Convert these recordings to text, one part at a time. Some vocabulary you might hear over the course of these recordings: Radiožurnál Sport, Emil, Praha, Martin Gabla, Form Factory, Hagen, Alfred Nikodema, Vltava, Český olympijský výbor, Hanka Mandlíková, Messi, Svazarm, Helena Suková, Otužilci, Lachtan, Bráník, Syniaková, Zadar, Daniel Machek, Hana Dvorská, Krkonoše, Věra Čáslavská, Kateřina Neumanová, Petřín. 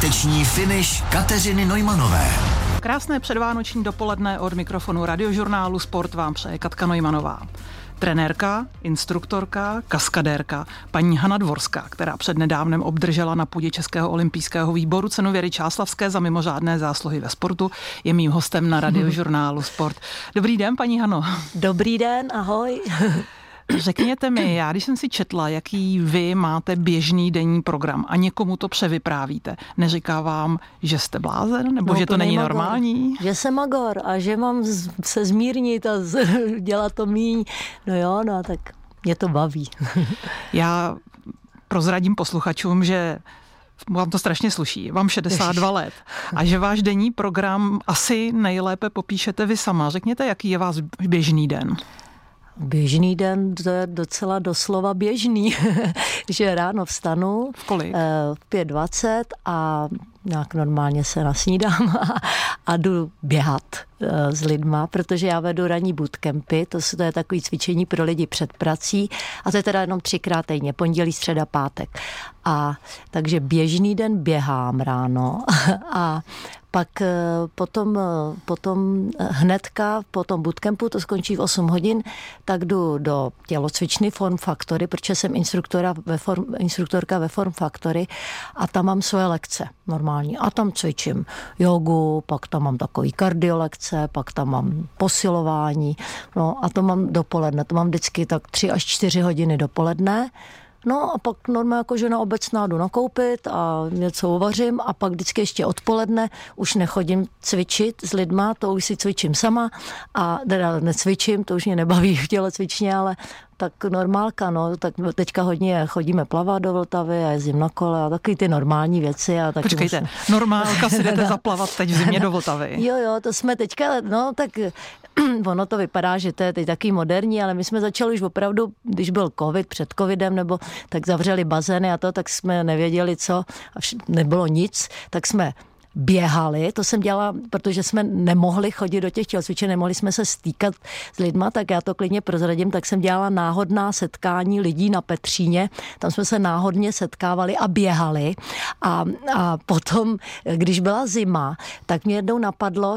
páteční finish Kateřiny Neumanové. Krásné předvánoční dopoledne od mikrofonu Radiožurnálu Sport vám přeje Katka Neumanová. Trenérka, instruktorka, kaskadérka, paní Hana Dvorská, která přednedávnem obdržela na půdě Českého olympijského výboru cenu Věry Čáslavské za mimořádné zásluhy ve sportu, je mým hostem na Radiožurnálu Sport. Dobrý den, paní Hano. Dobrý den, ahoj. Řekněte mi, já když jsem si četla, jaký vy máte běžný denní program a někomu to převyprávíte, neříká vám, že jste blázen nebo že to není magor, normální? Že jsem magor a že mám se zmírnit a dělat to míň. No jo, no tak mě to baví. Já prozradím posluchačům, že vám to strašně sluší, vám 62 let a že váš denní program asi nejlépe popíšete vy sama. Řekněte, jaký je váš běžný den? Běžný den, to je docela doslova běžný, že ráno vstanu v 5:20 a nějak normálně se nasnídám a jdu běhat s lidma, protože já vedu ranní bootcampy, to je takové cvičení pro lidi před prací a to je teda jenom 3krát týdně, pondělí, středa, pátek. A takže běžný den běhám ráno a pak potom hnedka po tom bootcampu, to skončí v 8 hodin, tak jdu do tělocvičny Form Factory, protože jsem instruktorka ve Form Factory a tam mám svoje lekce normální. A tam cvičím jogu, pak tam mám takový kardiolekce, pak tam mám posilování, no a to mám dopoledne, to mám vždycky tak 3 až 4 hodiny dopoledne. No a pak normálně jako žena obecná jdu nakoupit a něco uvařím a pak vždycky ještě odpoledne už nechodím cvičit s lidma, to už si cvičím sama a teda necvičím, to už mě nebaví v tělocvičně, ale tak normálka, no, tak teďka hodně chodíme plavat do Vltavy a jezdím na kole a takový ty normální věci. A taky počkejte, normálka si jdete zaplavat teď v zimě do Vltavy. Jo, to jsme teďka, no tak ono to vypadá, že to je teď taky moderní, ale my jsme začali už opravdu, když byl covid, před covidem, nebo tak zavřeli bazény a to, tak jsme nevěděli co, nebylo nic, tak jsme běhali, to jsem dělala, protože jsme nemohli chodit do těch tělocvičen, nemohli jsme se stýkat s lidma, tak já to klidně prozradím, tak jsem dělala náhodná setkání lidí na Petříně, tam jsme se náhodně setkávali a běhali a potom, když byla zima, tak mě jednou napadlo,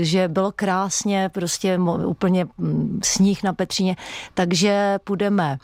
že bylo krásně, prostě úplně sníh na Petříně, takže půjdeme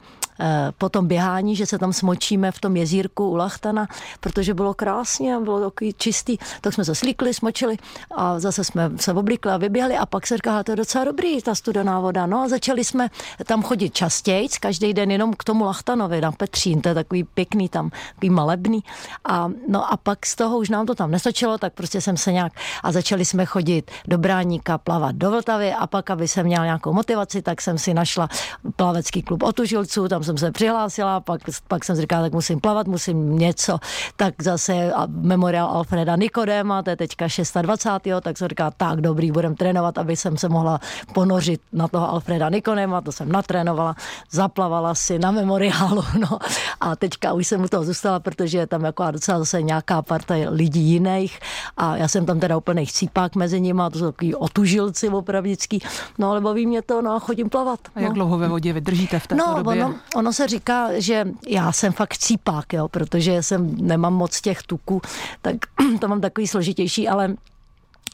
po tom běhání, že se tam smočíme v tom jezírku u Lachtana, protože bylo krásně, bylo takový čistý, tak jsme se slíkli, smočili a zase jsme se oblíkli a vyběhli a pak se říká, to je docela dobrý, ta studená voda. No a začali jsme tam chodit častějc, každý den jenom k tomu Lachtanovi na Petřín, to je takový pěkný tam, takový malebný. A, no a pak z toho už nám to tam nestačilo, tak prostě jsem se nějak a začali jsme chodit do Bráníka, plavat do Vltavy a pak, aby jsem měla nějakou motivaci, tak jsem si našla plavecký klub Otužilců, tam jsem se přihlásila, pak jsem říkala, tak musím plavat, musím něco, tak zase memoriál Alfreda Nikodema, to je teďka 26. tak jsem říkala, tak dobrý, budem trénovat, aby jsem se mohla ponořit na toho Alfreda Nikodema, to jsem natrénovala, zaplavala si na memoriálu, no a teďka už jsem u toho zůstala, protože je tam jako docela zase nějaká parta lidí jiných a já jsem tam teda úplnej chcípák mezi nimi, to jsou takový otužilci opravdický, no ale baví mě to, no a chodím plavat. A jak dlouho ve vodě vydržíte v této době? Ono se říká, že já jsem fakt cípák, jo, protože nemám moc těch tuků, tak to mám takový složitější, ale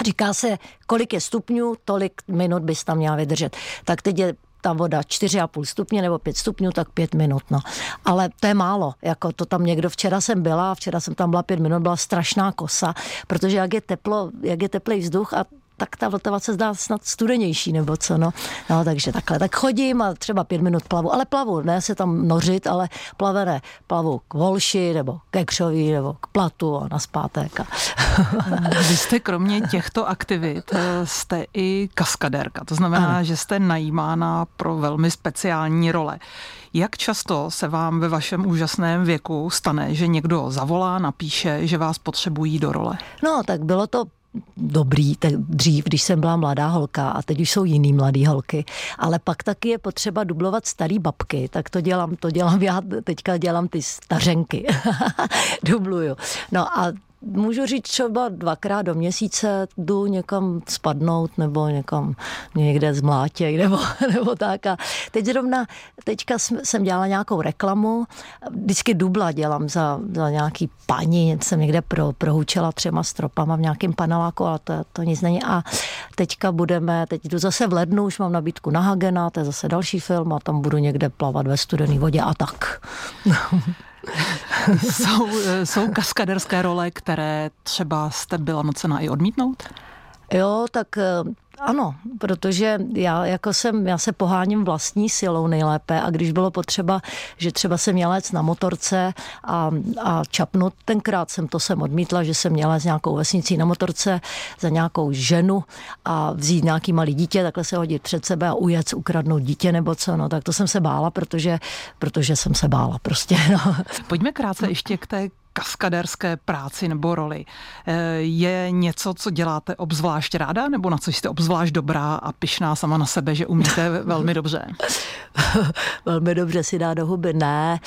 říká se, kolik je stupňů, tolik minut bys tam měla vydržet. Tak teď je ta voda 4,5 stupně nebo 5 stupňů, tak 5 minut, no. Ale to je málo, jako to tam někdo, včera jsem tam byla 5 minut, byla strašná kosa, protože jak je teplo, jak je teplý vzduch a tak ta Vltava se zdá snad studenější, nebo co, no. No, takže takhle, tak chodím a třeba 5 minut plavu, ale plavu, ne se tam nořit, ale plavené, plavu k volši, nebo ke křoví, nebo k platu a na zpátek. Vy jste kromě těchto aktivit, jste i kaskadérka, to znamená, ano, že jste najímána pro velmi speciální role. Jak často se vám ve vašem úžasném věku stane, že někdo zavolá, napíše, že vás potřebují do role? No, tak bylo to dobrý, tak dřív, když jsem byla mladá holka a teď už jsou jiný mladý holky, ale pak taky je potřeba dublovat starý babky, tak to dělám já, teďka dělám ty stařenky, dubluju. No a Můžu říct třeba dvakrát do měsíce jdu někam spadnout nebo někam někde zmlátěj nebo tak. A teď zrovna, teďka jsem dělala nějakou reklamu, vždycky dubla dělám za nějaký paní, jsem někde prohučela 3 stropama v nějakém paneláku, ale to nic není. A teďka teď jdu zase v lednu, už mám nabídku na Hagena, to je zase další film a tam budu někde plavat ve studené vodě a tak. Jsou kaskaderské role, které třeba jste byla nucena i odmítnout? Jo, tak ano, protože já se poháním vlastní silou nejlépe a když bylo potřeba, že třeba jsem měla jet na motorce a čapnout, tenkrát jsem odmítla, že jsem měla s nějakou vesnicí na motorce za nějakou ženu a vzít nějaký malý dítě, takhle se hodit před sebe a ujet, ukradnout dítě nebo co, no tak to jsem se bála, protože jsem se bála prostě, no. Pojďme krátce ještě k té kaskaderské práci nebo roli. Je něco, co děláte obzvlášť ráda, nebo na co jste obzvlášť dobrá a pyšná sama na sebe, že umíte velmi dobře? Velmi dobře si dá do huby. Ne,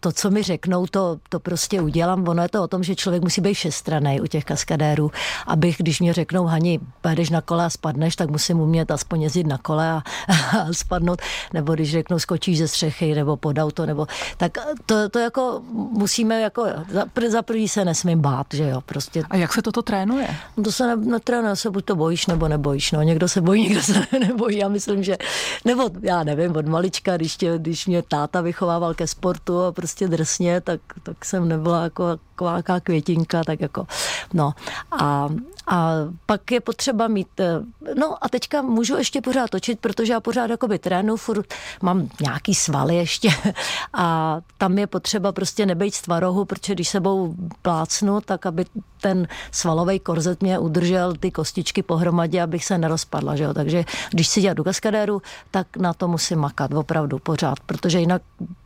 to, co mi řeknou, to prostě udělám. Ono je to o tom, že člověk musí být všestranný u těch kaskadérů, abych, když mě řeknou, Hani, pojedeš na kole a spadneš, tak musím umět aspoň jezdit na kole a spadnout, nebo když řeknou, skočíš ze střechy, nebo pod auto, nebo tak to jako musíme, jako za první se nesmím bát, že jo, prostě. A jak se toto trénuje? To se netrénuje, se buď to bojíš, nebo nebojíš, no, někdo se bojí, někdo se nebojí, já myslím, že, nebo já nevím, od malička, když mě táta vychovával ke sportu a prostě drsně, tak jsem nebyla jako taková květinka, tak jako, no. A pak je potřeba mít, no a teďka můžu ještě pořád točit, protože já pořád jakoby trénu, furt mám nějaký svaly ještě a tam je potřeba prostě nebejt tvarohu, protože když sebou plácnu, tak aby ten svalový korzet mě udržel ty kostičky pohromadě, abych se nerozpadla, že jo, takže když si dělám do kaskadéru, tak na to musím makat, opravdu pořád, protože jinak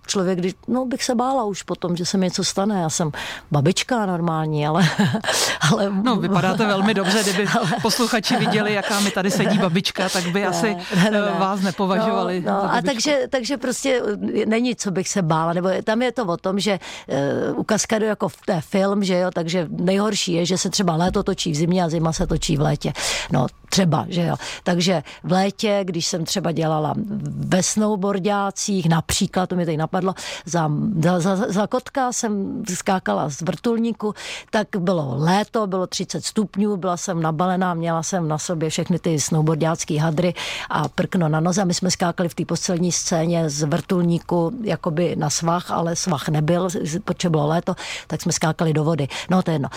člověk, bych se bála už potom, že se mi něco stane. Já jsem babička normální, ale... No, vypadáte velmi dobře, kdyby posluchači viděli, jaká mi tady sedí babička, tak by asi vás nepovažovali. No, a takže prostě není, co bych se bála, nebo tam je to o tom, že u kaskadu jako v té film, že jo, takže nejhorší je, že se třeba léto točí v zimě a zima se točí v létě. No, třeba, že jo. Takže v létě, když jsem třeba dělala ve snowboardácích, například, to mi tady napadlo, za kotka jsem skákala z vrtulníku, tak bylo léto, bylo 30 stupňů, byla jsem nabalená, měla jsem na sobě všechny ty snowboardácké hadry a prkno na noze. My jsme skákali v té poslední scéně z vrtulníku jakoby na svah, ale svah nebyl, protože bylo léto, tak jsme skákali do vody. No to je jedno.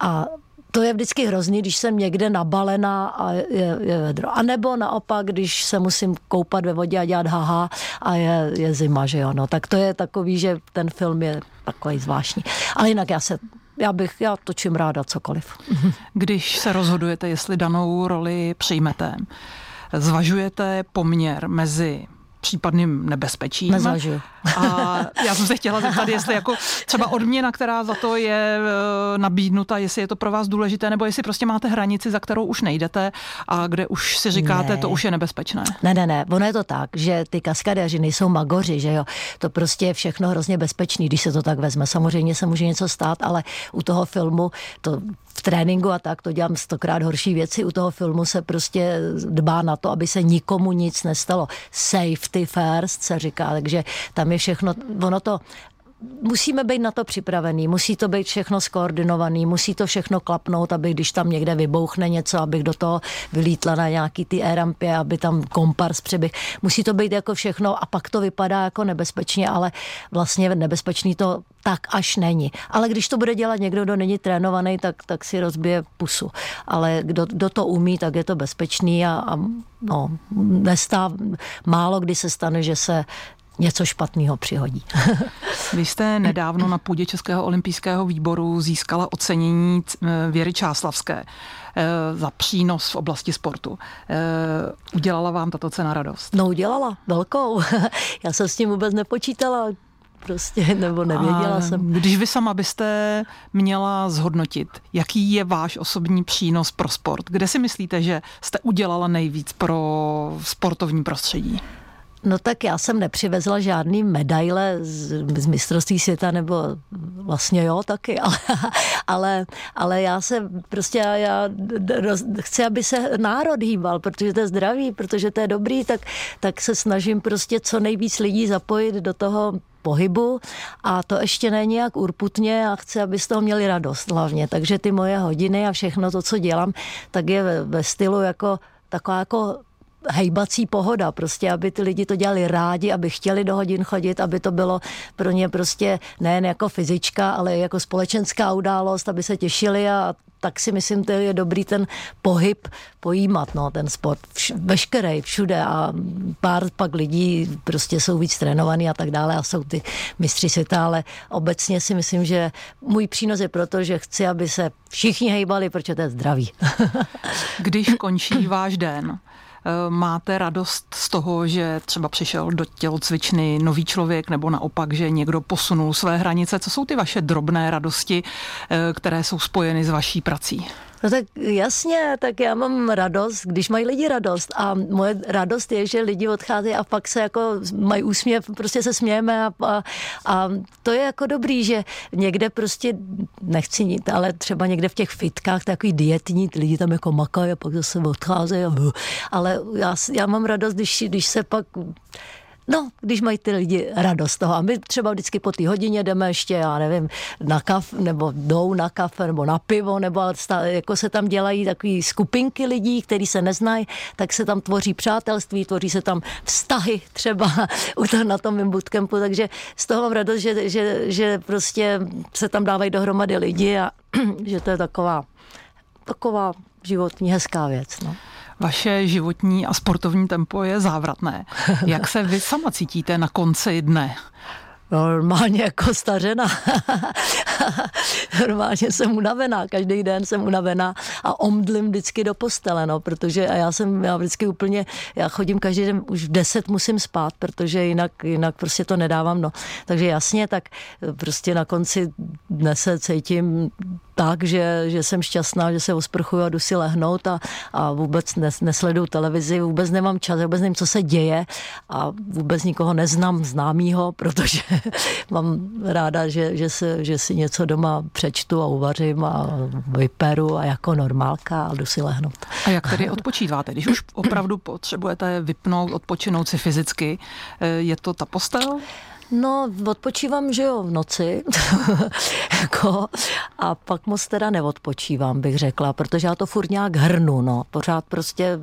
A to je vždycky hrozný, když jsem někde nabalená a je vedro. A nebo naopak, když se musím koupat ve vodě a dělat haha a je zima, že jo. No, tak to je takový, že ten film je takový zvláštní. Ale jinak já točím ráda cokoliv. Když se rozhodujete, jestli danou roli přijmete, zvažujete poměr mezi případným nebezpečím. Nezažiju. A já jsem se chtěla zeptat, jestli jako třeba odměna, která za to je nabídnuta, jestli je to pro vás důležité, nebo jestli prostě máte hranici, za kterou už nejdete a kde už si říkáte, ne, to už je nebezpečné. Ne, ono je to tak, že ty kaskadéři nejsou magoři, že jo, to prostě je všechno hrozně bezpečný, když se to tak vezme. Samozřejmě se může něco stát, ale u toho filmu to v tréninku a tak to dělám 100krát horší věci. U toho filmu se prostě dbá na to, aby se nikomu nic nestalo. Safety first se říká, takže tam je všechno, musíme být na to připravený, musí to být všechno skoordinovaný, musí to všechno klapnout, aby když tam někde vybouchne něco, abych do toho vylítla na nějaký ty rampě, aby tam kompars přeběh. Musí to být jako všechno a pak to vypadá jako nebezpečně, ale vlastně nebezpečný to tak až není. Ale když to bude dělat někdo, kdo není trénovaný, tak si rozbije pusu. Ale kdo to umí, tak je to bezpečný a málo kdy se stane, že se něco špatného přihodí. Vy jste nedávno na půdě Českého olympijského výboru získala ocenění Věry Čáslavské za přínos v oblasti sportu. Udělala vám tato cena radost? No udělala, velkou. Já jsem s tím vůbec nepočítala. Prostě, nebo nevěděla jsem. Když vy sama byste měla zhodnotit, jaký je váš osobní přínos pro sport? Kde si myslíte, že jste udělala nejvíc pro sportovní prostředí? No tak já jsem nepřivezla žádný medaile z mistrovství světa, nebo vlastně jo taky, ale já se prostě chci, aby se národ hýbal, protože to je zdravý, protože to je dobrý, tak se snažím prostě co nejvíc lidí zapojit do toho pohybu, a to ještě není jak urputně, a chci, aby z toho měli radost hlavně, takže ty moje hodiny a všechno to, co dělám, tak je ve stylu jako taková jako hejbací pohoda, prostě, aby ty lidi to dělali rádi, aby chtěli do hodin chodit, aby to bylo pro ně prostě nejen jako fyzička, ale jako společenská událost, aby se těšili, a tak si myslím, to je dobrý ten pohyb pojímat, no, ten sport veškerej, všude, a pár pak lidí prostě jsou víc trénovaný a tak dále a jsou ty mistři světa, ale obecně si myslím, že můj přínos je proto, že chci, aby se všichni hejbali, protože to je zdraví. Když končí váš den, máte radost z toho, že třeba přišel do tělocvičny nový člověk, nebo naopak, že někdo posunul své hranice? Co jsou ty vaše drobné radosti, které jsou spojeny s vaší prací? No tak jasně, tak já mám radost, když mají lidi radost, a moje radost je, že lidi odcházejí a pak se jako mají úsměv, prostě se smějeme, a to je jako dobrý, že někde prostě, nechci nic, ale třeba někde v těch fitkách takový dietní, ty lidi tam jako makají a pak zase odcházejí, ale já mám radost, když se pak... No, když mají ty lidi radost toho. A my třeba vždycky po té hodině jdeme ještě, já nevím, na kafe, nebo jdou na kafe, nebo na pivo, nebo jako se tam dělají takové skupinky lidí, který se neznají, tak se tam tvoří přátelství, tvoří se tam vztahy třeba na tom mým bootcampu, takže z toho mám radost, že prostě se tam dávají dohromady lidi, a že to je taková životní hezká věc, no. Vaše životní a sportovní tempo je závratné. Jak se vy sama cítíte na konci dne? Normálně jako stařena. Normálně jsem unavená, každý den jsem unavená a omdlím vždycky do postele, no, protože já vždycky úplně, já chodím každý den, už v 10 musím spát, protože jinak prostě to nedávám, no. Takže jasně, tak prostě na konci dne se cítím tak, že jsem šťastná, že se osprchuju a jdu si lehnout, a vůbec nesleduju televizi, vůbec nemám čas, vůbec nevím, co se děje, a vůbec nikoho neznám známýho, protože mám ráda, že si něco doma přečtu a uvařím a vyperu a jako normálka a jdu si lehnout. A jak tedy odpočíváte? Když už opravdu potřebujete vypnout, odpočinout si fyzicky, je to ta postel? No, odpočívám, že jo, v noci, a pak moc teda neodpočívám, bych řekla, protože já to furt nějak hrnu, no, pořád prostě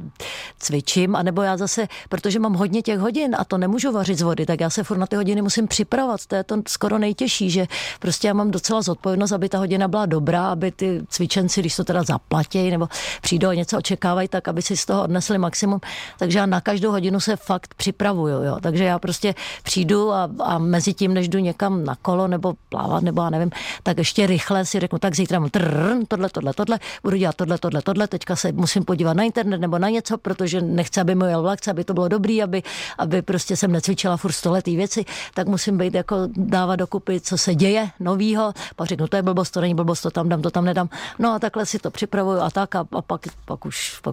cvičím, anebo já zase, protože mám hodně těch hodin a to nemůžu vařit z vody, tak já se furt na ty hodiny musím připravovat, to je to skoro nejtěžší, že prostě já mám docela zodpovědnost, aby ta hodina byla dobrá, aby ty cvičenci, když to teda zaplatí, nebo přijdou něco očekávají, tak aby si z toho odnesli maximum, takže já na každou hodinu se fakt připravuju, jo, takže já prostě přijdu a mezi tím, než jdu někam na kolo nebo plávat, nebo já nevím, tak ještě rychle si řeknu, tak zítra mám tohle, budu dělat tohle, teďka se musím podívat na internet nebo na něco, protože nechci, aby mi jel vlak, aby to bylo dobrý, aby prostě jsem necvičila furt 100letý věci, tak musím být jako dávat dokupy, co se děje novýho, pak řeknu, to je blbost, to není blbost, to tam dám, to tam nedám, no a takhle si to připravuju a tak, a pak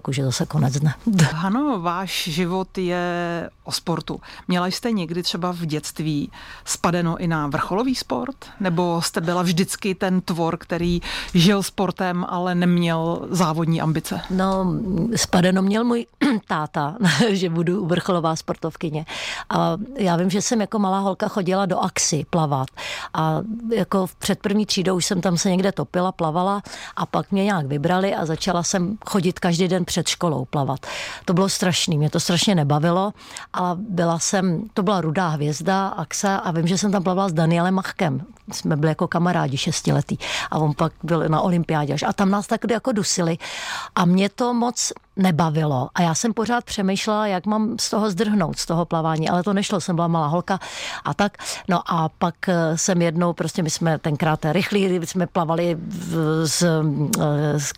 už je zase konec dne. Hano, váš život je o sportu. Měla jste někdy třeba v dětství spadeno i na vrcholový sport? Nebo jste byla vždycky ten tvor, který žil sportem, ale neměl závodní ambice? No, spadeno měl můj táta, že budu vrcholová sportovkyně. A já vím, že jsem jako malá holka chodila do Axy plavat. A jako před první třídou už jsem tam se někde topila, plavala, a pak mě nějak vybrali a začala jsem chodit každý den před školou plavat. To bylo strašný, mě to strašně nebavilo, ale to byla Rudá hvězda Axa, a vím, že jsem tam plavala s Danielem Machkem. Jsme byli jako kamarádi 6letý, a on pak byl na olympiádě a tam nás takhle jako dusili a mě to moc nebavilo a já jsem pořád přemýšlela, jak mám z toho zdrhnout, z toho plavání, ale to nešlo, jsem byla malá holka a tak. No a pak jsem jednou, prostě my jsme tenkrát rychlí, jsme plavali z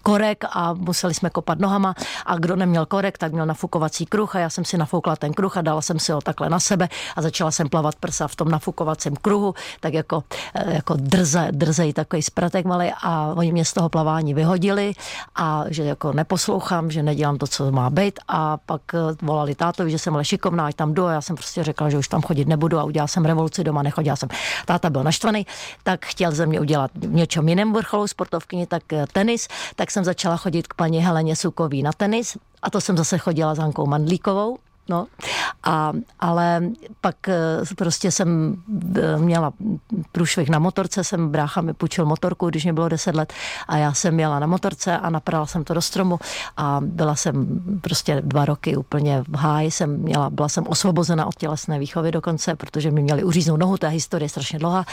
korek a museli jsme kopat nohama, a kdo neměl korek, tak měl nafukovací kruh, a já jsem si nafoukla ten kruh a dala jsem si ho takhle na sebe a začala jsem plavat prsa v tom nafukovacím kruhu, tak jako jako drzej takový spratek malej, a oni mě z toho plavání vyhodili a že jako neposlouchám, že nedělám to, co má být, a pak volali tátovi, že jsem ale šikovná, ať tam jdu, a já jsem prostě řekla, že už tam chodit nebudu, a udělala jsem revoluci doma, nechodila jsem. Táta byl naštvaný, tak chtěl ze mě udělat něčem jiném, vrcholovou sportovkyni, tak tenis, tak jsem začala chodit k paní Heleně Sukový na tenis, a to jsem zase chodila s Hankou Mandlíkovou. No, ale pak prostě jsem měla průšvih na motorce, jsem brácha mi půjčil motorku, když mě bylo 10 let, a já jsem jela na motorce a naprala jsem to do stromu a byla jsem prostě 2 roky úplně v háji, byla jsem osvobozena od tělesné výchovy dokonce, protože mi měli uříznout nohu, ta historie je strašně dlouhá,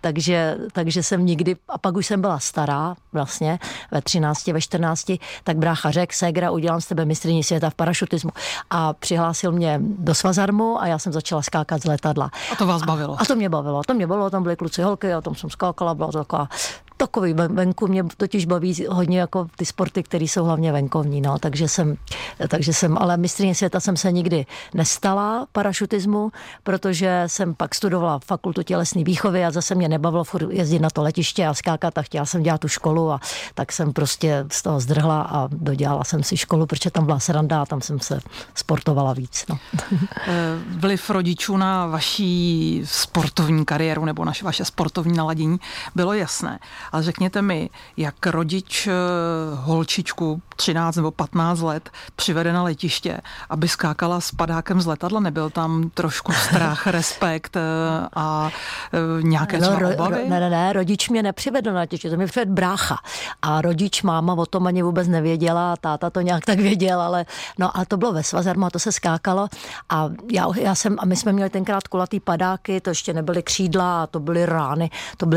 takže jsem nikdy, a pak už jsem byla stará vlastně, ve 13, ve 14, tak brácha řekl, ségra, udělám z tebe mistryni světa v parašutismu, a přihlásil mě do Svazarmu a já jsem začala skákat z letadla. A to vás bavilo? A to mě bavilo, tam byly kluci, holky, a tam jsem skákala, byla to takový venku, mě totiž baví hodně jako ty sporty, které jsou hlavně venkovní, no, takže jsem, ale mistryně světa jsem se nikdy nestala parašutismu, protože jsem pak studovala fakultu tělesné výchovy a zase mě nebavilo jezdit na to letiště a skákat, a chtěla jsem dělat tu školu, a tak jsem prostě z toho zdrhla a dodělala jsem si školu, protože tam byla sranda a tam jsem se sportovala víc. No. Vliv rodičů na vaši sportovní kariéru nebo na vaše sportovní naladění bylo jasné. Ale řekněte mi, jak rodič holčičku 13 nebo 15 let přivede na letiště, aby skákala s padákem z letadla, nebyl tam trošku strach, respekt a nějaké obavy? Ne, rodič mě nepřivedl na letiště, to mě přivedl brácha. A rodič, máma o tom ani vůbec nevěděla, táta to nějak tak věděl, ale no, a to bylo ve Svazarmu a to se skákalo, a my jsme měli tenkrát kulatý padáky, to ještě nebyly křídla, a to byly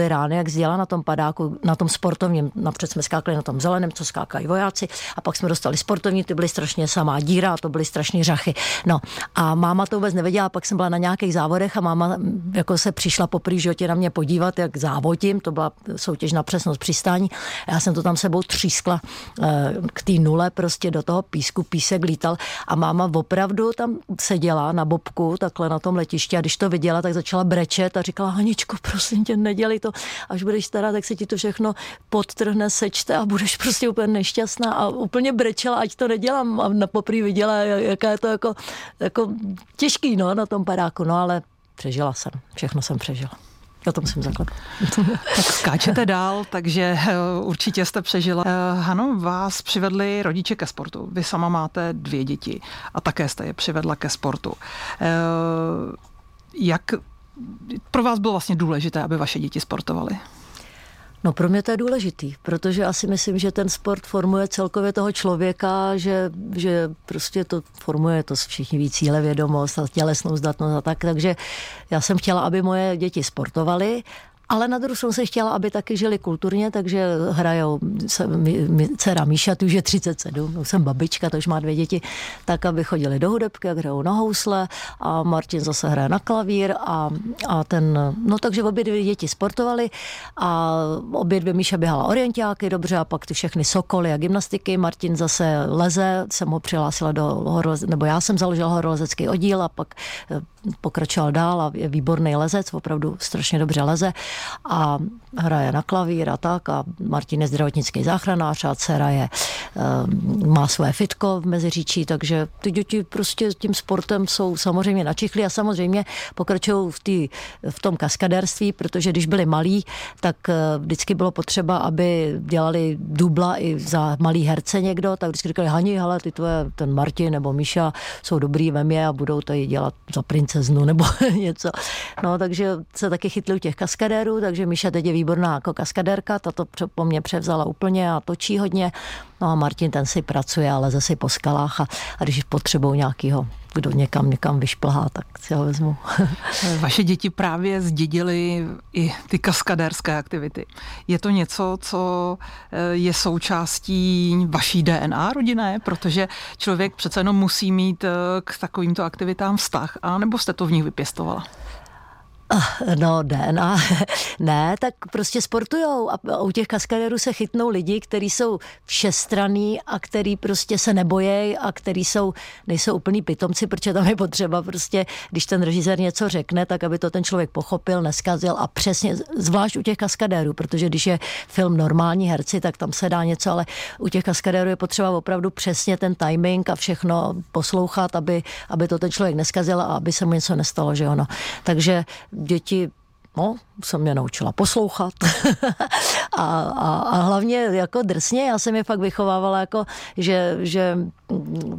rány, jak zjela na tom padáku, na tom sportovním, napřed jsme skákali na tom zeleném, co skákají vojáci, a pak jsme dostali sportovní, ty byly strašně samá díra, a to byly strašný řachy. No a máma to vůbec nevěděla, pak jsem byla na nějakých závodech a máma jako se přišla po prý životě na mě podívat, jak závodím, to byla soutěž na přesnost přistání, já jsem to tam sebou třískla k té nule, prostě do toho písku, písek lítal, a máma opravdu tam seděla na bobku, takhle na tom letišti, a když to viděla, tak začala brečet a říkala: Haničko, prosím tě, nedělej to, až budeš stará, tak se ti to všechno podtrhne, sečte a budeš prostě úplně nešťastná, a úplně brečela, ať to nedělám, a napoprý viděla, jaká je to jako těžký, no, na tom padáku, no, ale přežila jsem, všechno jsem přežila. O tom jsem zaklepala. Tak skáčete dál, takže určitě jste přežila. Hano, vás přivedli rodiče ke sportu. Vy sama máte 2 děti a také jste je přivedla ke sportu. Jak pro vás bylo vlastně důležité, aby vaše děti sportovaly? No, pro mě to je důležitý, protože asi myslím, že ten sport formuje celkově toho člověka, že prostě to formuje, to všichni ví, cílevědomost a tělesnou zdatnost a tak, takže já jsem chtěla, aby moje děti sportovaly, ale na druhou jsem se chtěla, aby taky žili kulturně, takže hrajou, dcera Míša, tu už je 37, jsem babička, to už má 2 děti, tak aby chodili do hudebky, jak hrajou na housle, a Martin zase hraje na klavír, takže obě 2 děti sportovali, a obě 2 Míša běhala orientiáky dobře, a pak ty všechny sokoly a gymnastiky, Martin zase leze, jsem ho přihlásila já jsem založila horolezecký oddíl, a pak pokračoval dál a je výborný lezec, opravdu strašně dobře leze a hraje na klavír a tak, a Martin je zdravotnický záchranář a dcera má svoje fitko v Meziříčí, takže ty děti prostě tím sportem jsou samozřejmě načichly a samozřejmě pokračují v tom kaskadérství, protože když byli malí, tak vždycky bylo potřeba, aby dělali dubla i za malý herce někdo, tak vždycky říkali: Hani, hele, ten Martin nebo Míša jsou dobrý, vem je a budou tady dělat za princeznu nebo něco. No, takže se taky chytli u těch kaskadérů, takže Míša teď je výborná jako kaskadérka, ta to po mně převzala úplně a točí hodně. No a Martin, ten si pracuje, ale zase po skalách a když potřebují nějakýho, kdo někam vyšplhá, tak si ho vezmu. Vaše děti právě zdědily i ty kaskadérské aktivity. Je to něco, co je součástí vaší DNA rodinné? Protože člověk přece jenom musí mít k takovýmto aktivitám vztah, anebo jste to v nich vypěstovala? No DNA, ne, tak prostě sportujou a u těch kaskadérů se chytnou lidi, kteří jsou všestranní a kteří prostě se nebojejí a kteří nejsou úplní pitomci, protože tam je potřeba prostě, když ten režisér něco řekne, tak aby to ten člověk pochopil, neskazil a přesně, zvlášť u těch kaskadérů, protože když je film normální herci, tak tam se dá něco, ale u těch kaskadérů je potřeba opravdu přesně ten timing a všechno poslouchat, aby to ten člověk neskazil a aby se mu něco nestalo, že ono. Takže děti, no, jsem mě naučila poslouchat a hlavně jako drsně, já jsem je fakt vychovávala jako, že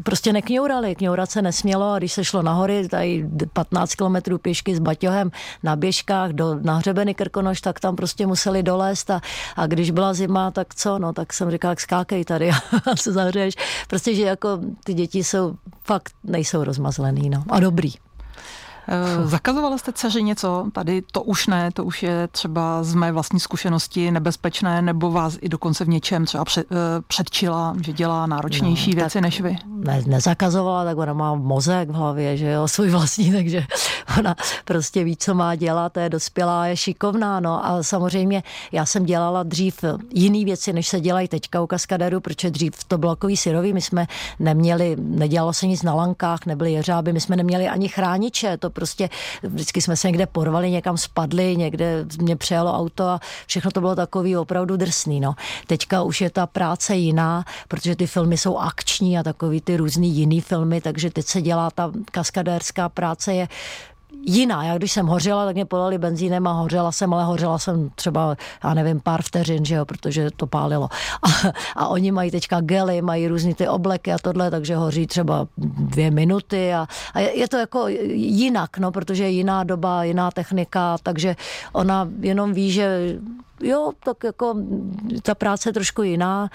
prostě nekňourali, kňourat se nesmělo a když se šlo na hory, tady 15 kilometrů pěšky s baťohem na běžkách na hřebeny Krkonoš, tak tam prostě museli dolézt a když byla zima, tak co, no tak jsem říkala, skákej tady a se zahřeješ, prostě, že jako ty děti jsou fakt, nejsou rozmazlený, no a dobrý. Zakazovala jste dceři něco? Tady to už ne, to už je třeba z mé vlastní zkušenosti nebezpečné, nebo vás i dokonce v něčem třeba předčila, že dělá náročnější věci než vy? Ne, nezakazovala, tak ona má mozek v hlavě, že jo, svůj vlastní, takže ona prostě ví, co má dělat, je dospělá, je šikovná, no a samozřejmě já jsem dělala dřív jiný věci, než se dělají teďka u kaskadérů, protože dřív to bylo takový syrový, my jsme neměli, nedělalo se nic na lankách, nebyly jeřáby, my jsme neměli ani chrániče, to prostě vždycky jsme se někde porvali, někam spadli, někde mě přejelo auto a všechno to bylo takový opravdu drsný, no. Teďka už je ta práce jiná, protože ty filmy jsou akční a takový ty různý jiný filmy, takže teď se dělá ta kaskadérská práce je jiná. Já když jsem hořela, tak mě polali benzínem a hořela jsem třeba, já nevím, pár vteřin, že jo, protože to pálilo. A oni mají teďka gely, mají různý ty obleky a tohle, takže hoří třeba 2 minuty a je to jako jinak, no, protože je jiná doba, jiná technika, takže ona jenom ví, že jo, tak jako ta práce je trošku jiná.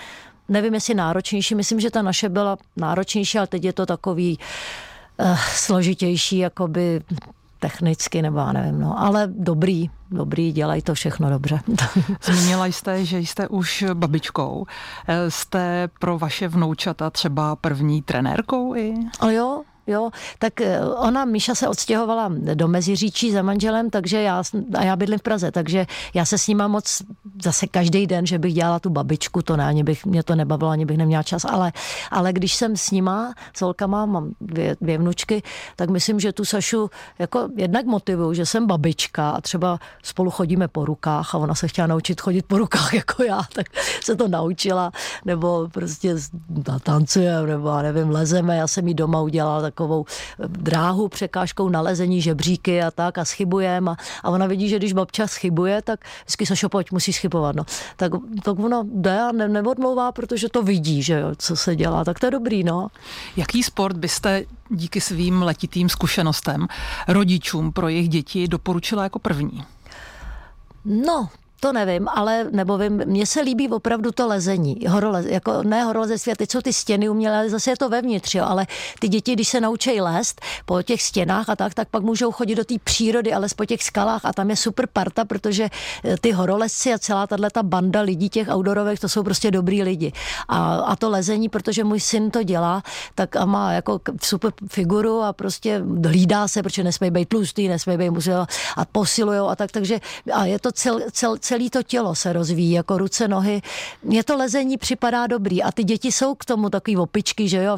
Nevím, jestli náročnější, myslím, že ta naše byla náročnější, ale teď je to takový složitější, jakoby technicky, nebo já nevím, no, ale dobrý, dělají to všechno dobře. Zmínila jste, že jste už babičkou. Jste pro vaše vnoučata třeba první trenérkou i? Jo, tak ona, Míša, se odstěhovala do Meziříčí za manželem, takže já bydlím v Praze, takže já se s nima moc zase každý den, že bych dělala tu babičku, to ne, mě to nebavilo, ani bych neměla čas, ale když jsem s nima, s holkama, mám dvě vnučky, tak myslím, že tu Sašu jako jednak motivuju, že jsem babička a třeba spolu chodíme po rukách a ona se chtěla naučit chodit po rukách jako já, tak se to naučila, nebo prostě tancujeme, nebo já nevím, lezeme, já jsem jí doma udělala tak dráhu překážkou na lezení, žebříky a tak a schybujem a ona vidí, že když babča schybuje, tak vždycky, Sašo, pojď, musí schybovat, no. Tak ona jde a neodmlouvá, protože to vidí, že jo, co se dělá, tak to je dobrý, no. Jaký sport byste díky svým letitým zkušenostem rodičům pro jejich děti doporučila jako první? No, to nevím, ale nebo vím, mně se líbí opravdu to lezení, horolezectví, a teď jsou ty stěny umělé, ale zase je to vevnitř, jo, ale ty děti, když se naučí lézt po těch stěnách a tak pak můžou chodit do té přírody, ale po těch skalách a tam je super parta, protože ty horolezci a celá tato banda lidí, těch outdoorových, to jsou prostě dobrý lidi. A to lezení, protože můj syn to dělá, tak a má jako super figuru a prostě hlídá se, protože nesmí být tlustý, nesmí být musel a posilujou a tak, takže a je to celé to tělo se rozvíjí, jako ruce, nohy. Mně to lezení připadá dobrý a ty děti jsou k tomu takový opičky, že jo,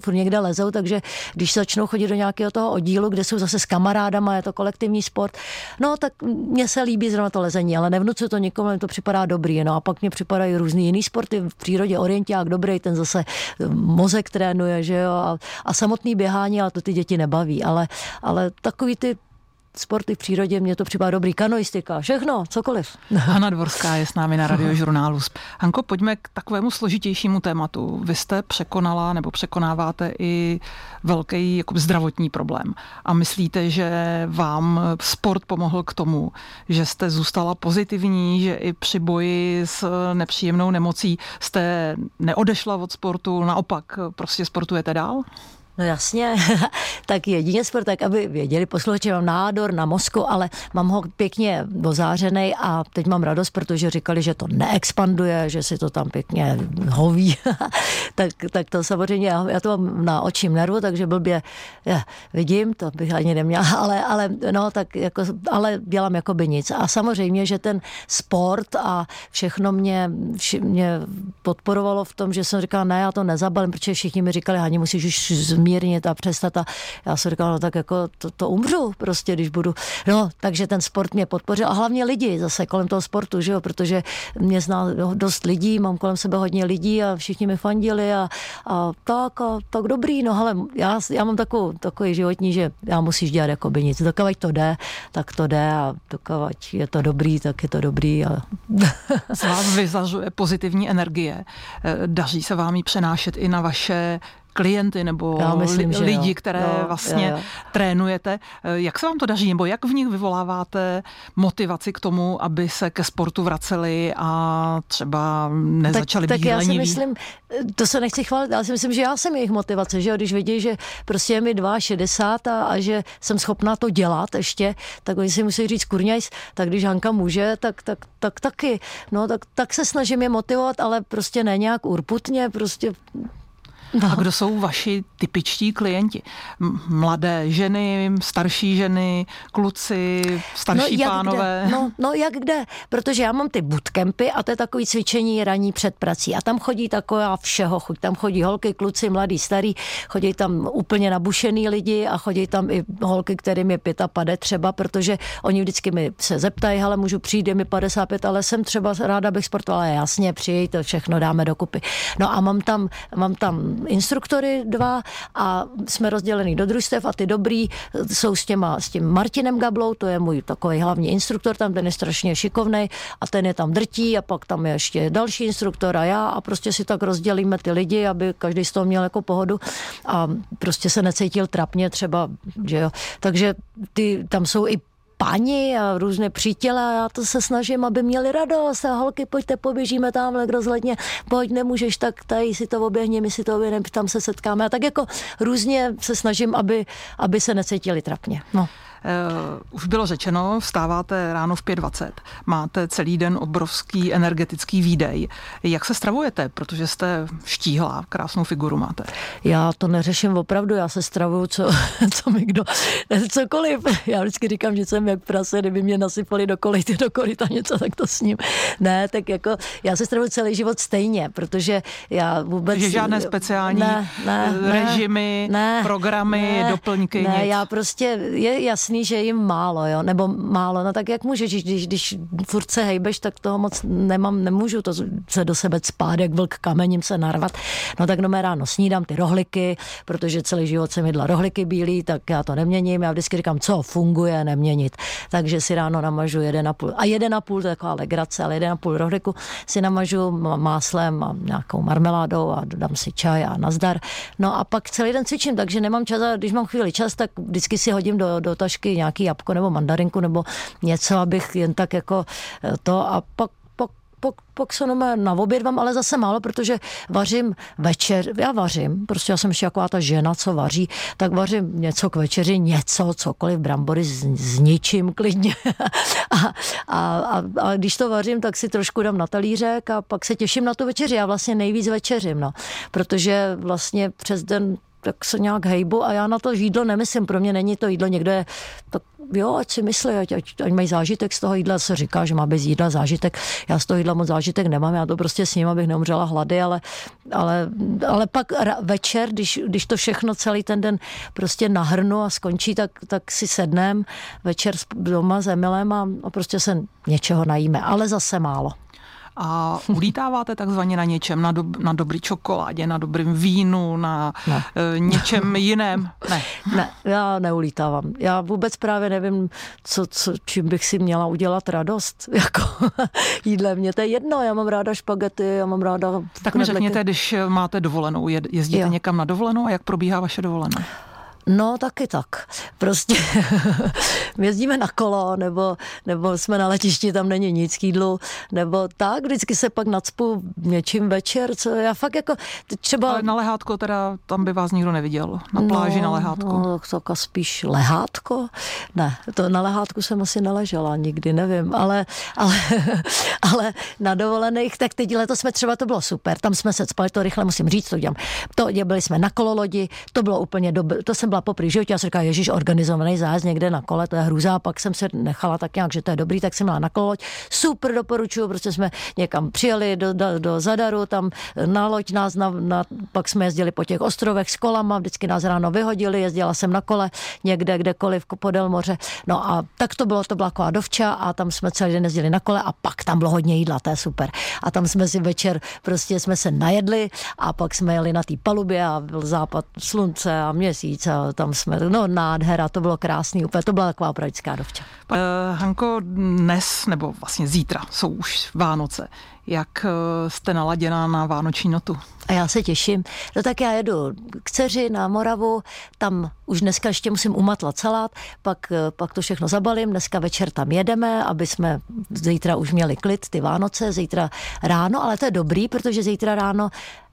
furt někde lezou, takže když začnou chodit do nějakého toho oddílu, kde jsou zase s kamarádama, je to kolektivní sport, no tak mně se líbí zrovna to lezení, ale nevnucu to nikomu, mně to připadá dobrý, no a pak mně připadají různý jiný sporty, v přírodě orienták dobrý, ten zase mozek trénuje, že jo, a samotný běhání, ale to ty děti nebaví, ale takový ty sporty v přírodě, mě to připadá dobrý, kanoistika, všechno, cokoliv. Hana Dvorská je s námi na Radiožurnálu. Hanko, pojďme k takovému složitějšímu tématu. Vy jste překonala nebo překonáváte i velký jako zdravotní problém. A myslíte, že vám sport pomohl k tomu, že jste zůstala pozitivní, že i při boji s nepříjemnou nemocí jste neodešla od sportu, naopak prostě sportujete dál? No jasně, tak jedině sport, tak aby věděli posluchači, mám nádor na mozku, ale mám ho pěkně ozářenej a teď mám radost, protože říkali, že to neexpanduje, že si to tam pěkně hoví. tak to samozřejmě, já to mám na očím nervu, takže blbě vidím, to bych ani neměla, ale dělám jako by nic. A samozřejmě, že ten sport a všechno mě podporovalo v tom, že jsem říkala, ne, já to nezabalím, protože všichni mi říkali, Hani, musíš už zmírnit a přestat. A já jsem říkala, no tak jako to umřu prostě, když budu. No, takže ten sport mě podpořil a hlavně lidi zase kolem toho sportu, že jo, protože mě zná dost lidí, mám kolem sebe hodně lidí a všichni mi fandili a tak dobrý, no ale já mám takový životní, že já musíš dělat jako by nic. Dokud to jde, tak to jde a dokud je to dobrý, tak je to dobrý. A... Z vás vyzařuje pozitivní energie. Daří se vám ji přenášet i na vaše klienty nebo lidi, které vlastně trénujete. Jak se vám to daří, nebo jak v nich vyvoláváte motivaci k tomu, aby se ke sportu vraceli a třeba nezačali být leniví? Tak já si myslím, to se nechci chválit, ale si myslím, že já jsem jejich motivace, že když vidí, že prostě je mi 62 a že jsem schopná to dělat ještě, tak oni si musí říct, kurňajs, tak když Hanka může, tak taky. No tak se snažím je motivovat, ale prostě ne nějak urputně, prostě... No. A kdo jsou vaši typičtí klienti? Mladé ženy, starší ženy, kluci, starší pánové? Kde? No jak kde? Protože já mám ty bootcampy a to je takový cvičení ranní před prací. A tam chodí taková všeho chuť. Tam chodí holky, kluci, mladí, starý. Chodí tam úplně nabušený lidi a chodí tam i holky, kterým je 55 třeba, protože oni vždycky mi se zeptají, hele, můžu přijít, je mi 55, ale jsem třeba ráda bych sportovala. Jasně, přijď, to všechno dáme dokupy. No a mám tam instruktory dva a jsme rozdělený do družstev a ty dobrý jsou s tím Martinem Gablou, to je můj takový hlavní instruktor, tam ten je strašně šikovnej a ten je tam drtí a pak tam je ještě další instruktor a já a prostě si tak rozdělíme ty lidi, aby každý z toho měl jako pohodu a prostě se necítil trapně třeba, že jo. Takže tam jsou i pani a různé přítele a já to se snažím, aby měli radost a holky, pojďte, poběžíme tamhle k rozhledně, pojď, nemůžeš, tak tady si to oběhni, my si to oběhneme, tam se setkáme a tak jako různě se snažím, aby se necítili trapně. No. Už bylo řečeno, vstáváte ráno v 5:20, máte celý den obrovský energetický výdej. Jak se stravujete, protože jste štíhlá, krásnou figuru máte? Já to neřeším opravdu, já se stravuju, co mi kdo, cokoliv. Já vždycky říkám, že jsem jak prase, kdyby mě nasypali do koryta něco, tak to s ním. Ne, tak jako já se stravuju celý život stejně, protože já vůbec... Takže žádné speciální režimy, programy, doplňky, nic. Ne, já prostě, je jasný, že jim málo, jo, nebo málo, no tak jak můžeš, když furt se hejbeš, tak toho moc nemůžu to se do sebe cpát, jak vlk kamením se narvat, no tak no ráno snídám ty rohliky, protože celý život jsem jedla rohliky bílý, tak já to neměním, já vždycky říkám, co funguje neměnit, takže si ráno namažu 1,5, to je taková legrace, ale 1,5 rohliku si namažu máslem a nějakou marmeládou a dodám si čaj a nazdar, no a pak celý den cvičím, takže nemám čas a když mám chvíli čas, tak vždycky si hodím do tašky nějaký jabko nebo mandarinku nebo něco, abych jen tak jako to a pak se na oběd vám, ale zase málo, protože vařím večer, já jsem ještě taková ta žena, co vaří, tak vařím něco k večeři, cokoliv, brambory s ničím klidně a když to vařím, tak si trošku dám na talířek a pak se těším na tu večeři, já vlastně nejvíc večeřím, no, protože vlastně přes den tak se nějak hejbu a já na to jídlo nemyslím, pro mě není to jídlo, někdo je, tak jo, ať si myslí, ať mají zážitek z toho jídla, se říká, že má bez jídla zážitek, já z toho jídla moc zážitek nemám, já to prostě sním, abych neumřela hlady, ale pak večer, když to všechno celý ten den prostě nahrnu a skončí, tak si sednem večer doma s Emilem a prostě se něčeho najíme, ale zase málo. A ulítáváte takzvaně na něčem, na dobrý čokoládě, na dobrým vínu, na něčem jiném? Ne, já neulítávám. Já vůbec právě nevím, čím bych si měla udělat radost. Jako jídle mě, to je jedno, já mám ráda špagety, já mám ráda... Tak mi řekněte, když máte dovolenou, jezdíte někam na dovolenou a jak probíhá vaše dovolená? No, taky tak. Prostě jezdíme na kolo, nebo jsme na letišti, tam není nic k jídlu, nebo tak, vždycky se pak nacpu něčím večer, co já fakt jako třeba... Ale na lehátko teda, tam by vás nikdo neviděl, na pláži na lehátko. No, tak a spíš lehátko? Ne, to na lehátku jsem asi neležela nikdy, nevím, ale na dovolených, tak teď letos jsme třeba, to bylo super, tam jsme se cpali, to rychle musím říct, to udělám. To byli jsme na kololodi, to bylo úplně dobré, to jsem byla poprvé v životě, já jsem říkala, ježiš, organizovaný zájezd někde na kole, to je hrůza, pak jsem se nechala tak nějak, že to je dobrý, tak jsem měla na koloď, super doporučuju, prostě jsme někam přijeli do Zadaru, tam na loď nás, pak jsme jezdili po těch ostrovech s kolama, vždycky nás ráno vyhodili, jezdila jsem na kole někde, kdekoliv podél moře, no a tak to byla taková dovča a tam jsme celý den jezdili na kole a pak tam bylo hodně jídla, to je super. A tam jsme si večer, prostě jsme se najedli a pak jsme jeli na té palubě a byl západ slunce a měsíc a tam jsme, no nádhera, to bylo krásný, úplně, to byla taková pravická dovča. Hanko, dnes, nebo vlastně zítra, jsou už Vánoce. Jak jste naladěná na vánoční notu? A já se těším. No tak já jedu k dceři na Moravu, tam už dneska ještě musím umatlat salát, pak to všechno zabalím, dneska večer tam jedeme, aby jsme zítra už měli klid, ty Vánoce, zítra ráno, ale to je dobrý, protože zítra ráno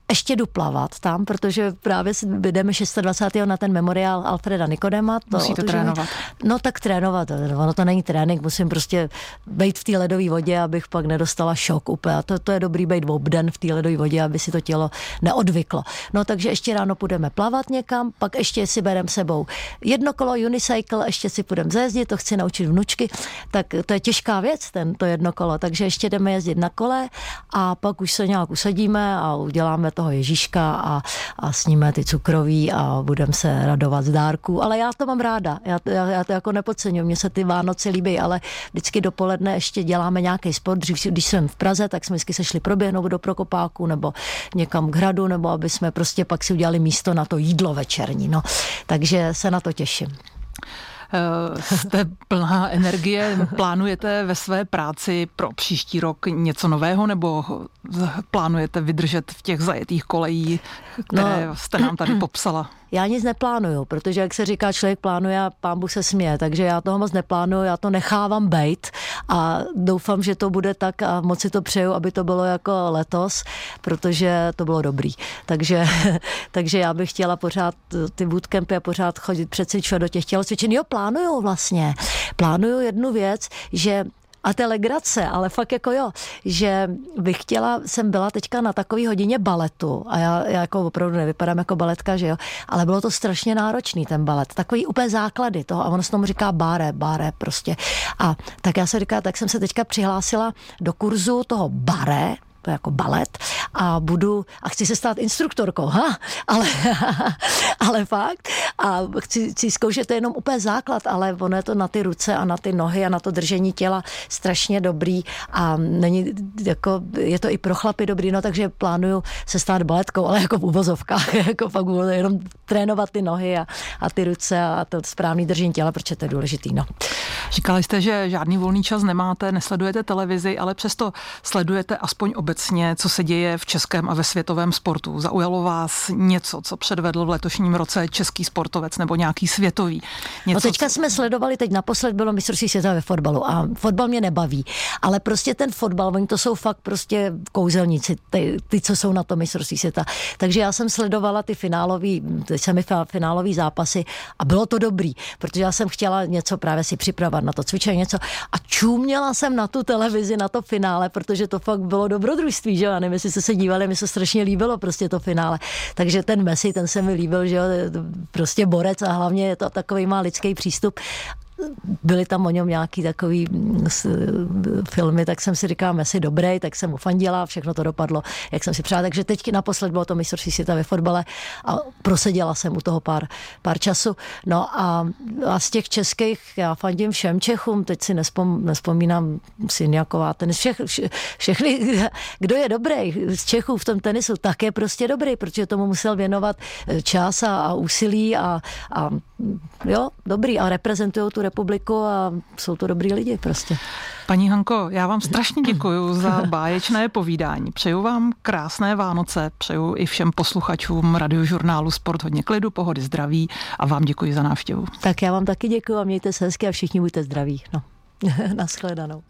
ještě jdu plavat tam, protože právě jdeme 26. na ten memoriál Alfreda Nikodema. Musíte trénovat. No tak trénovat, ono to není trénink, musím prostě být v té ledové vodě, abych pak nedostala šok úplně. A to je dobrý být obden v té ledové vodě, aby si to tělo neodvyklo. No takže ještě ráno půjdeme plavat někam, pak ještě si bereme sebou jedno kolo, unicycle, ještě si půjdeme zajezdit, to chci naučit vnučky, tak to je těžká věc, to jedno kolo, takže ještě jdeme jezdit na kole a pak už se nějak usadíme a uděláme toho Ježíška a sníme ty cukroví a budeme se radovat z dárků, ale já to mám ráda, já to jako nepodceňuji, mně se ty Vánoce líbí, ale vždycky dopoledne ještě děláme nějaký sport, dřív, když jsem v Praze, tak jsme vždycky se šli proběhnout do Prokopáku nebo někam k hradu, nebo aby jsme prostě pak si udělali místo na to jídlo večerní, no, takže se na to těším. Jste plná energie, plánujete ve své práci pro příští rok něco nového, nebo plánujete vydržet v těch zajetých kolejích, které jste nám tady popsala? Já nic neplánuju, protože jak se říká, člověk plánuje a pán Bůh se směje, takže já toho moc neplánuju, já to nechávám bejt a doufám, že to bude tak a moc si to přeju, aby to bylo jako letos, protože to bylo dobrý. Takže já bych chtěla pořád ty bootcampy a pořád chodit přecvičovat do těch tělocvičen. Jo, plánuju vlastně. Plánuju jednu věc, že a té legrace, ale fakt jako jo, že bych chtěla, jsem byla teďka na takové hodině baletu a já jako opravdu nevypadám jako baletka, že jo, ale bylo to strašně náročný ten balet, takový úplně základy toho a ono se tomu říká bare prostě a tak já se říká, tak jsem se teďka přihlásila do kurzu toho bare, to jako balet a chci se stát instruktorkou, ale fakt a chci zkoušet, to je jenom úplně základ, ale ono je to na ty ruce a na ty nohy a na to držení těla strašně dobrý a není, jako, je to i pro chlapy dobrý, no takže plánuju se stát baletkou, ale jako v uvozovkách, jako fakt jenom trénovat ty nohy a ty ruce a to správný držení těla, protože to je důležitý, no. Říkala jste, že žádný volný čas nemáte, nesledujete televizi, ale přesto sledujete aspoň obecně, co se děje v českém a ve světovém sportu. Zaujalo vás něco, co předvedl v letošním roce český sportovec nebo nějaký světový? Něco, no teďka jsme sledovali, teď naposled bylo mistrovství světa ve fotbalu a fotbal mě nebaví, ale prostě ten fotbal, oni to jsou fakt prostě kouzelníci, ty co jsou na tom mistrovství světa. Takže já jsem sledovala ty semifinálový zápasy a bylo to dobrý, protože já jsem chtěla něco právě si připravovat na to cvičení, něco a čuměla jsem na tu televizi, na to finále, protože to fakt bylo dobrodružství, že jo, já nevím, jestli jste se dívali, mi se strašně líbilo prostě to finále, takže ten Messi, ten se mi líbil, že jo, prostě borec a hlavně je to takový má lidský přístup. Byly tam o něm nějaký takový filmy, tak jsem si říkala Messi dobrý, tak jsem mu fandila, všechno to dopadlo, jak jsem si přála, takže teď naposled bylo to mistrovství světa ve fotbale a proseděla jsem u toho pár času, no a z těch českých, já fandím všem Čechům, teď si nespomínám Syniaková, tenis, všechny, kdo je dobrý z Čechů v tom tenisu, tak je prostě dobrý, protože tomu musel věnovat čas a úsilí a jo, dobrý, a reprezentujou tu republiku a jsou to dobrý lidi prostě. Paní Hanko, já vám strašně děkuju za báječné povídání. Přeju vám krásné Vánoce, přeju i všem posluchačům radiožurnálu Sport hodně klidu, pohody, zdraví a vám děkuji za návštěvu. Tak já vám taky děkuju a mějte se hezky a všichni buďte zdraví. No. Nashledanou.